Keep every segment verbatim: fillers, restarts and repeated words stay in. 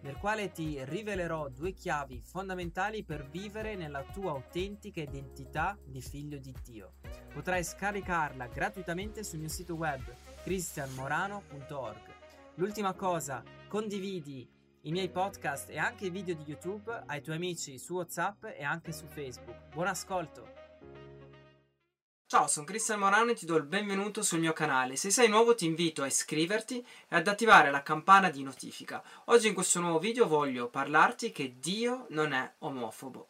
nel quale ti rivelerò due chiavi fondamentali per vivere nella tua autentica identità di figlio di Dio. Potrai scaricarla gratuitamente sul mio sito web cristian morano punto org. L'ultima cosa, condividi i miei podcast e anche i video di YouTube ai tuoi amici su WhatsApp e anche su Facebook. Buon ascolto! Ciao, sono Cristian Morano e ti do il benvenuto sul mio canale. Se sei nuovo ti invito a iscriverti e ad attivare la campana di notifica. Oggi in questo nuovo video voglio parlarti che Dio non è omofobo.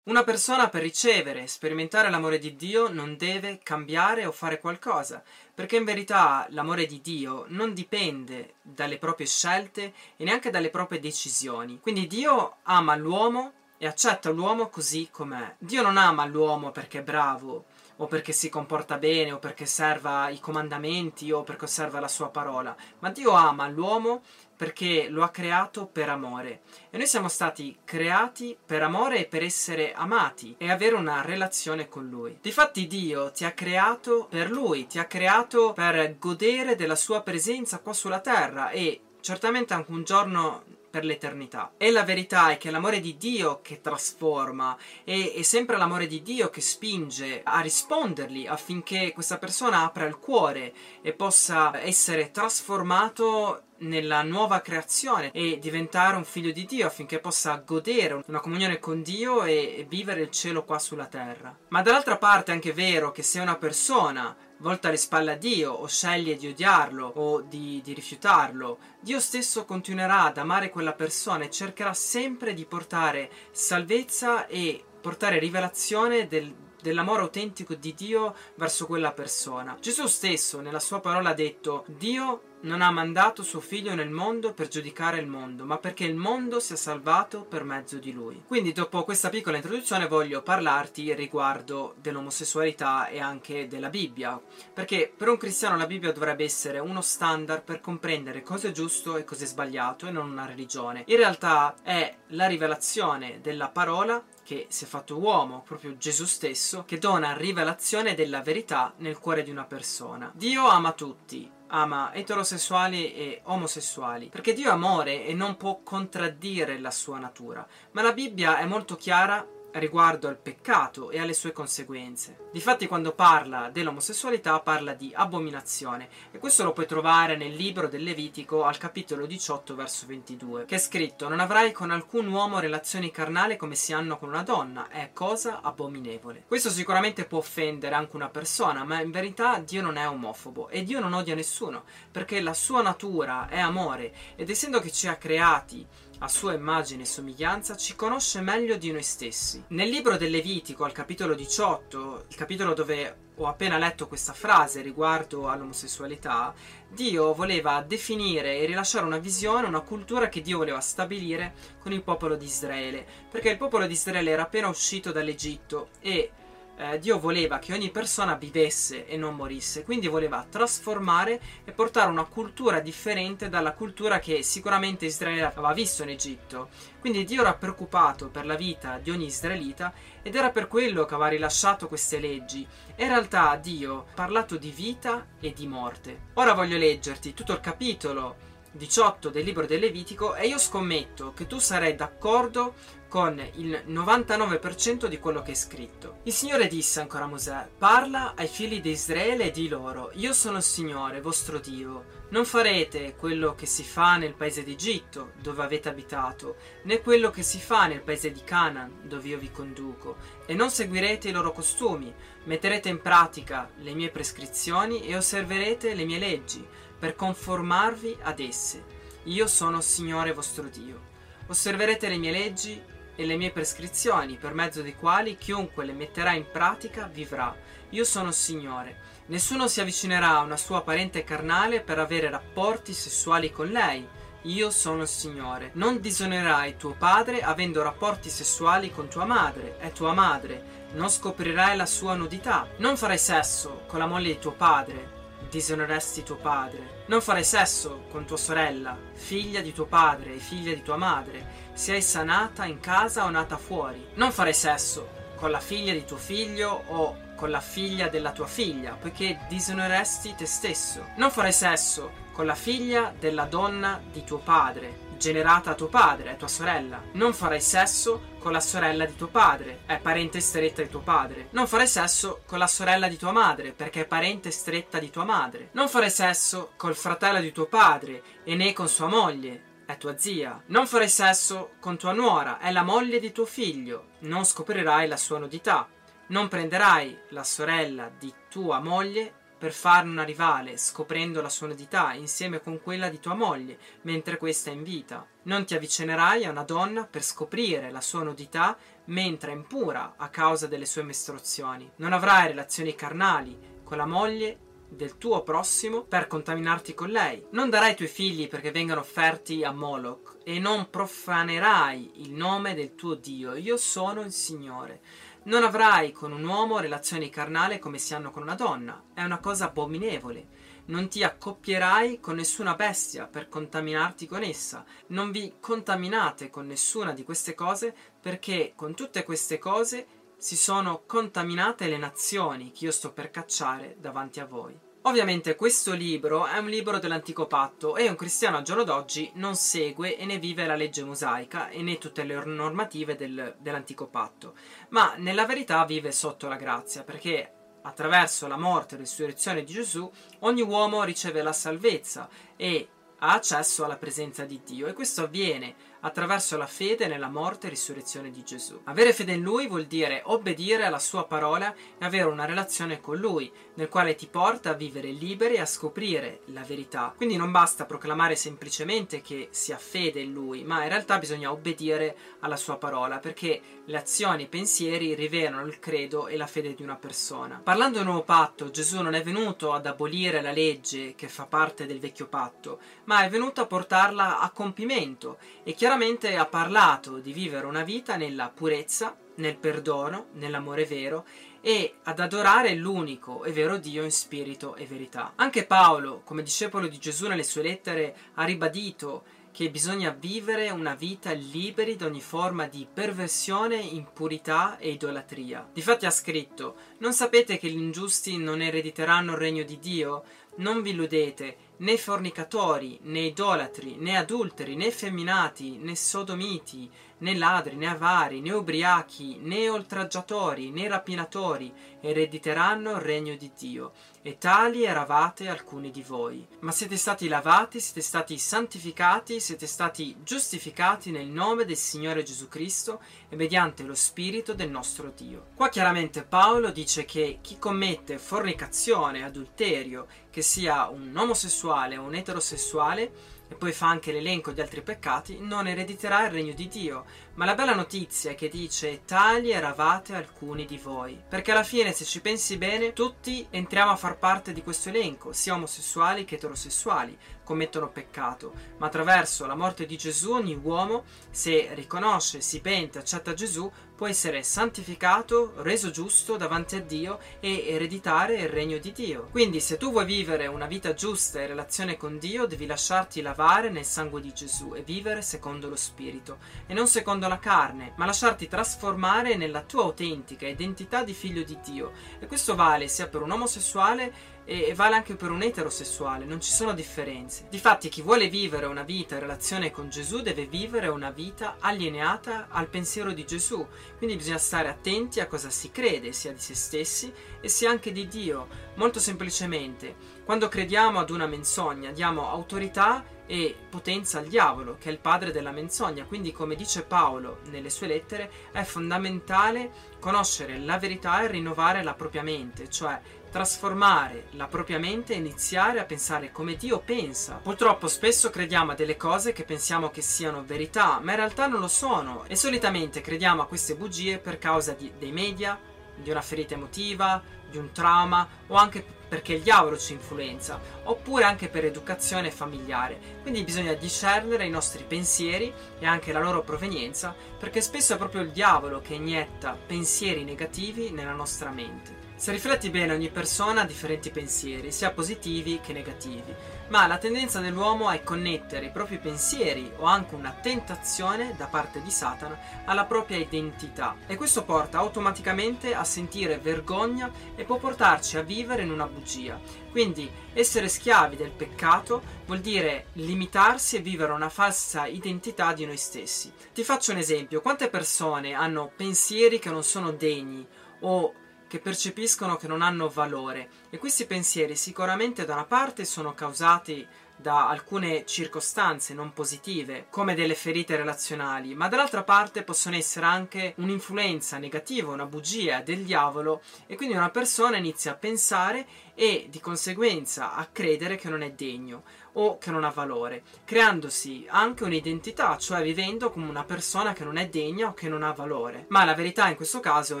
Una persona per ricevere e sperimentare l'amore di Dio non deve cambiare o fare qualcosa, perché in verità l'amore di Dio non dipende dalle proprie scelte e neanche dalle proprie decisioni. Quindi Dio ama l'uomo e accetta l'uomo così com'è. Dio non ama l'uomo perché è bravo, o perché si comporta bene, o perché osserva i comandamenti, o perché osserva la sua parola, ma Dio ama l'uomo perché lo ha creato per amore. E noi siamo stati creati per amore e per essere amati e avere una relazione con Lui. Difatti Dio ti ha creato per Lui, ti ha creato per godere della sua presenza qua sulla terra e certamente anche un giorno per l'eternità. E la verità è che l'amore di Dio che trasforma e è sempre l'amore di Dio che spinge a rispondergli affinché questa persona apra il cuore e possa essere trasformato nella nuova creazione e diventare un figlio di Dio affinché possa godere una comunione con Dio e vivere il cielo qua sulla terra. Ma dall'altra parte è anche vero che se una persona volta le spalle a Dio o sceglie di odiarlo o di, di rifiutarlo, Dio stesso continuerà ad amare quella persona e cercherà sempre di portare salvezza e portare rivelazione del, dell'amore autentico di Dio verso quella persona. Gesù stesso nella sua parola ha detto: Dio non ha mandato suo figlio nel mondo per giudicare il mondo, ma perché il mondo sia salvato per mezzo di lui. Quindi dopo questa piccola introduzione voglio parlarti riguardo dell'omosessualità e anche della Bibbia, perché per un cristiano la Bibbia dovrebbe essere uno standard per comprendere cosa è giusto e cosa è sbagliato e non una religione. In realtà è la rivelazione della parola che si è fatto uomo, proprio Gesù stesso, che dona rivelazione della verità nel cuore di una persona. Dio ama tutti, ama eterosessuali e omosessuali, perché Dio è amore e non può contraddire la sua natura. Ma la Bibbia è molto chiara riguardo al peccato e alle sue conseguenze. Difatti quando parla dell'omosessualità parla di abominazione, e questo lo puoi trovare nel libro del Levitico al capitolo diciotto verso ventidue, che è scritto: non avrai con alcun uomo relazioni carnali come si hanno con una donna, è cosa abominevole. Questo sicuramente può offendere anche una persona, ma in verità Dio non è omofobo e Dio non odia nessuno, perché la sua natura è amore ed essendo che ci ha creati a sua immagine e somiglianza ci conosce meglio di noi stessi. Nel libro del Levitico al capitolo diciotto, il capitolo dove ho appena letto questa frase riguardo all'omosessualità, Dio voleva definire e rilasciare una visione, una cultura che Dio voleva stabilire con il popolo di Israele, perché il popolo di Israele era appena uscito dall'Egitto e Eh, Dio voleva che ogni persona vivesse e non morisse, quindi voleva trasformare e portare una cultura differente dalla cultura che sicuramente Israele aveva visto in Egitto. Quindi Dio era preoccupato per la vita di ogni israelita ed era per quello che aveva rilasciato queste leggi. In realtà Dio ha parlato di vita e di morte. Ora voglio leggerti tutto il capitolo diciotto del libro del Levitico e io scommetto che tu sarai d'accordo con il novantanove per cento di quello che è scritto. Il Signore disse ancora a Mosè: parla ai figli di Israele e di loro: io sono il Signore vostro Dio. Non farete quello che si fa nel paese d'Egitto dove avete abitato, né quello che si fa nel paese di Canaan dove io vi conduco, e non seguirete i loro costumi. Metterete in pratica le mie prescrizioni e osserverete le mie leggi per conformarvi ad esse. Io sono il Signore vostro Dio. Osserverete le mie leggi e le mie prescrizioni, per mezzo dei quali chiunque le metterà in pratica vivrà. Io sono il Signore. Nessuno si avvicinerà a una sua parente carnale per avere rapporti sessuali con lei, Io sono il Signore. Non disonerai tuo padre avendo rapporti sessuali con tua madre, è tua madre. Non scoprirai la sua nudità. Non farai sesso con la moglie di tuo padre, disoneresti tuo padre. Non farai sesso con tua sorella, figlia di tuo padre e figlia di tua madre, se è essa nata in casa o nata fuori. Non farai sesso con la figlia di tuo figlio o con la figlia della tua figlia, poiché disoneresti te stesso. Non farai sesso con la figlia della donna di tuo padre, generata a tuo padre, è tua sorella. Non farai sesso con la sorella di tuo padre, è parente stretta di tuo padre. Non farai sesso con la sorella di tua madre, perché è parente stretta di tua madre. Non farai sesso col fratello di tuo padre, e né con sua moglie, è tua zia. Non farai sesso con tua nuora, è la moglie di tuo figlio. Non scoprirai la sua nudità. Non prenderai la sorella di tua moglie per farne una rivale, scoprendo la sua nudità insieme con quella di tua moglie, mentre questa è in vita. Non ti avvicinerai a una donna per scoprire la sua nudità mentre è impura a causa delle sue mestruazioni. Non avrai relazioni carnali con la moglie del tuo prossimo per contaminarti con lei. Non darai i tuoi figli perché vengano offerti a Moloch, e non profanerai il nome del tuo Dio. Io sono il Signore. Non avrai con un uomo relazioni carnali come si hanno con una donna, è una cosa abominevole. Non ti accoppierai con nessuna bestia per contaminarti con essa. Non vi contaminate con nessuna di queste cose, perché con tutte queste cose si sono contaminate le nazioni che io sto per cacciare davanti a voi. Ovviamente questo libro è un libro dell'antico patto e un cristiano al giorno d'oggi non segue e ne vive la legge mosaica e né tutte le normative del, dell'antico patto, ma nella verità vive sotto la grazia, perché attraverso la morte e resurrezione di Gesù ogni uomo riceve la salvezza e ha accesso alla presenza di Dio, e questo avviene attraverso la fede nella morte e risurrezione di Gesù. Avere fede in Lui vuol dire obbedire alla Sua parola e avere una relazione con Lui, nel quale ti porta a vivere liberi e a scoprire la verità. Quindi non basta proclamare semplicemente che si ha fede in Lui, ma in realtà bisogna obbedire alla Sua parola, perché le azioni e i pensieri rivelano il credo e la fede di una persona. Parlando del nuovo patto, Gesù non è venuto ad abolire la legge che fa parte del vecchio patto, ma è venuto a portarla a compimento, e che chiaramente ha parlato di vivere una vita nella purezza, nel perdono, nell'amore vero e ad adorare l'unico e vero Dio in spirito e verità. Anche Paolo, come discepolo di Gesù nelle sue lettere, ha ribadito che bisogna vivere una vita liberi da ogni forma di perversione, impurità e idolatria. Difatti ha scritto: «Non sapete che gli ingiusti non erediteranno il regno di Dio? Non vi illudete. Né fornicatori, né idolatri, né adulteri, né effeminati, né sodomiti, né ladri, né avari, né ubriachi, né oltraggiatori, né rapinatori erediteranno il regno di Dio, e tali eravate alcuni di voi. Ma siete stati lavati, siete stati santificati, siete stati giustificati nel nome del Signore Gesù Cristo e mediante lo Spirito del nostro Dio». Qua chiaramente Paolo dice che chi commette fornicazione, adulterio, che sia un omosessuale o un eterosessuale, e poi fa anche l'elenco di altri peccati, non erediterà il regno di Dio. Ma la bella notizia è che dice: tali eravate alcuni di voi. Perché alla fine, se ci pensi bene, tutti entriamo a far parte di questo elenco, sia omosessuali che eterosessuali commettono peccato, ma attraverso la morte di Gesù ogni uomo, se riconosce, si pente, accetta Gesù, può essere santificato, reso giusto davanti a Dio e ereditare il regno di Dio. Quindi se tu vuoi vivere una vita giusta in relazione con Dio, devi lasciarti lavare nel sangue di Gesù e vivere secondo lo Spirito e non secondo la carne, ma lasciarti trasformare nella tua autentica identità di figlio di Dio, e questo vale sia per un omosessuale e vale anche per un eterosessuale, non ci sono differenze. Difatti chi vuole vivere una vita in relazione con Gesù deve vivere una vita allineata al pensiero di Gesù, quindi bisogna stare attenti a cosa si crede, sia di se stessi e sia anche di Dio. Molto semplicemente, quando crediamo ad una menzogna diamo autorità e potenza al diavolo, che è il padre della menzogna. Quindi, come dice Paolo nelle sue lettere, è fondamentale conoscere la verità e rinnovare la propria mente, cioè trasformare la propria mente e iniziare a pensare come Dio pensa. Purtroppo spesso crediamo a delle cose che pensiamo che siano verità, ma in realtà non lo sono, e solitamente crediamo a queste bugie per causa di, dei media, di una ferita emotiva, di un trauma, o anche perché il diavolo ci influenza, oppure anche per educazione familiare. Quindi bisogna discernere i nostri pensieri e anche la loro provenienza, perché spesso è proprio il diavolo che inietta pensieri negativi nella nostra mente. Se rifletti bene, ogni persona ha differenti pensieri, sia positivi che negativi, ma la tendenza dell'uomo è connettere i propri pensieri o anche una tentazione da parte di Satana alla propria identità, e questo porta automaticamente a sentire vergogna e può portarci a vivere in una bugia. Quindi essere schiavi del peccato vuol dire limitarsi e vivere una falsa identità di noi stessi. Ti faccio un esempio: quante persone hanno pensieri che non sono degni o che percepiscono che non hanno valore, e questi pensieri sicuramente da una parte sono causati da alcune circostanze non positive, come delle ferite relazionali, ma dall'altra parte possono essere anche un'influenza negativa, una bugia del diavolo, e quindi una persona inizia a pensare e di conseguenza a credere che non è degno o che non ha valore, creandosi anche un'identità, cioè vivendo come una persona che non è degna o che non ha valore. Ma la verità in questo caso è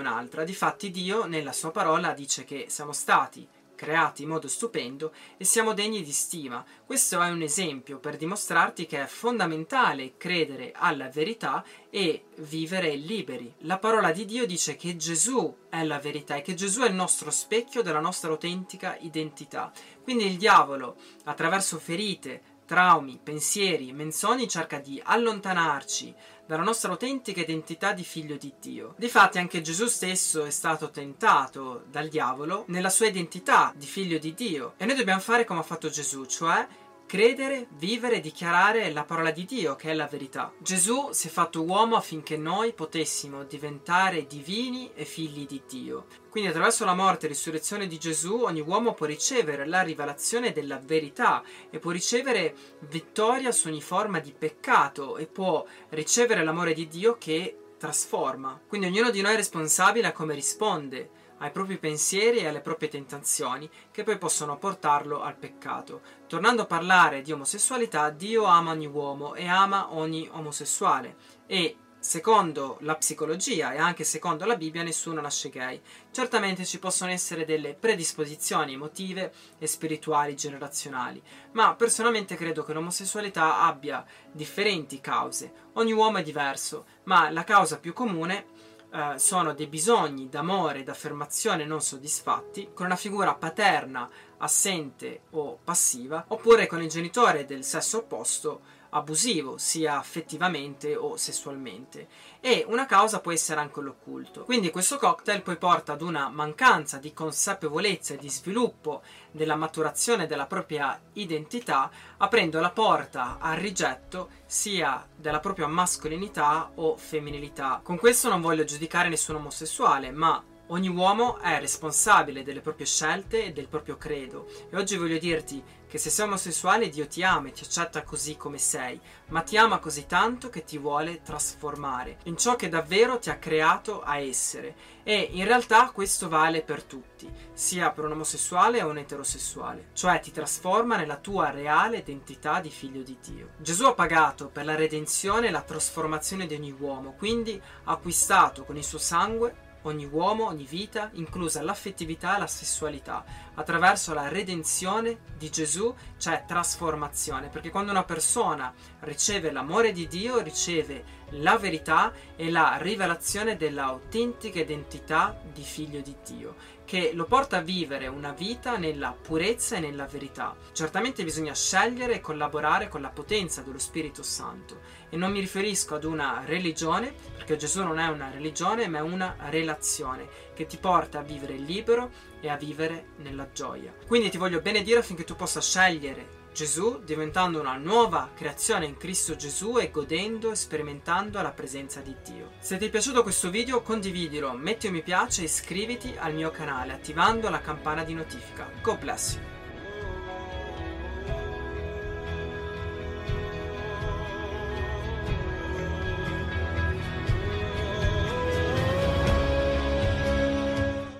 un'altra. Difatti Dio nella sua parola dice che siamo stati creati in modo stupendo e siamo degni di stima. Questo è un esempio per dimostrarti che è fondamentale credere alla verità e vivere liberi. La parola di Dio dice che Gesù è la verità e che Gesù è il nostro specchio della nostra autentica identità. Quindi il diavolo, attraverso ferite, traumi, pensieri, menzogne, cerca di allontanarci dalla nostra autentica identità di figlio di Dio. Difatti anche Gesù stesso è stato tentato dal diavolo nella sua identità di figlio di Dio, e noi dobbiamo fare come ha fatto Gesù, cioè credere, vivere e dichiarare la parola di Dio, che è la verità. Gesù si è fatto uomo affinché noi potessimo diventare divini e figli di Dio. Quindi attraverso la morte e risurrezione di Gesù ogni uomo può ricevere la rivelazione della verità e può ricevere vittoria su ogni forma di peccato e può ricevere l'amore di Dio che trasforma. Quindi ognuno di noi è responsabile a come risponde ai propri pensieri e alle proprie tentazioni, che poi possono portarlo al peccato. Tornando a parlare di omosessualità, Dio ama ogni uomo e ama ogni omosessuale, e secondo la psicologia e anche secondo la Bibbia nessuno nasce gay. Certamente ci possono essere delle predisposizioni emotive e spirituali generazionali, ma personalmente credo che l'omosessualità abbia differenti cause. Ogni uomo è diverso, ma la causa più comune Uh, sono dei bisogni d'amore e d'affermazione non soddisfatti, con una figura paterna assente o passiva, oppure con il genitore del sesso opposto abusivo, sia affettivamente o sessualmente, e una causa può essere anche l'occulto. Quindi questo cocktail poi porta ad una mancanza di consapevolezza e di sviluppo della maturazione della propria identità, aprendo la porta al rigetto sia della propria mascolinità o femminilità. Con questo non voglio giudicare nessun omosessuale, ma ogni uomo è responsabile delle proprie scelte e del proprio credo, e oggi voglio dirti che se sei omosessuale Dio ti ama e ti accetta così come sei, ma ti ama così tanto che ti vuole trasformare in ciò che davvero ti ha creato a essere, e in realtà questo vale per tutti, sia per un omosessuale o un eterosessuale, cioè ti trasforma nella tua reale identità di figlio di Dio. Gesù ha pagato per la redenzione e la trasformazione di ogni uomo, quindi ha acquistato con il suo sangue ogni uomo, ogni vita, inclusa l'affettività e la sessualità. Attraverso la redenzione di Gesù c'è trasformazione, perché quando una persona riceve l'amore di Dio, riceve la verità e la rivelazione dell'autentica identità di figlio di Dio, che lo porta a vivere una vita nella purezza e nella verità. Certamente bisogna scegliere e collaborare con la potenza dello Spirito Santo, e non mi riferisco ad una religione, perché Gesù non è una religione ma è una relazione che ti porta a vivere libero e a vivere nella gioia. Quindi ti voglio benedire affinché tu possa scegliere Gesù, diventando una nuova creazione in Cristo Gesù e godendo e sperimentando la presenza di Dio. Se ti è piaciuto questo video, condividilo, metti un mi piace e iscriviti al mio canale attivando la campana di notifica. God bless you.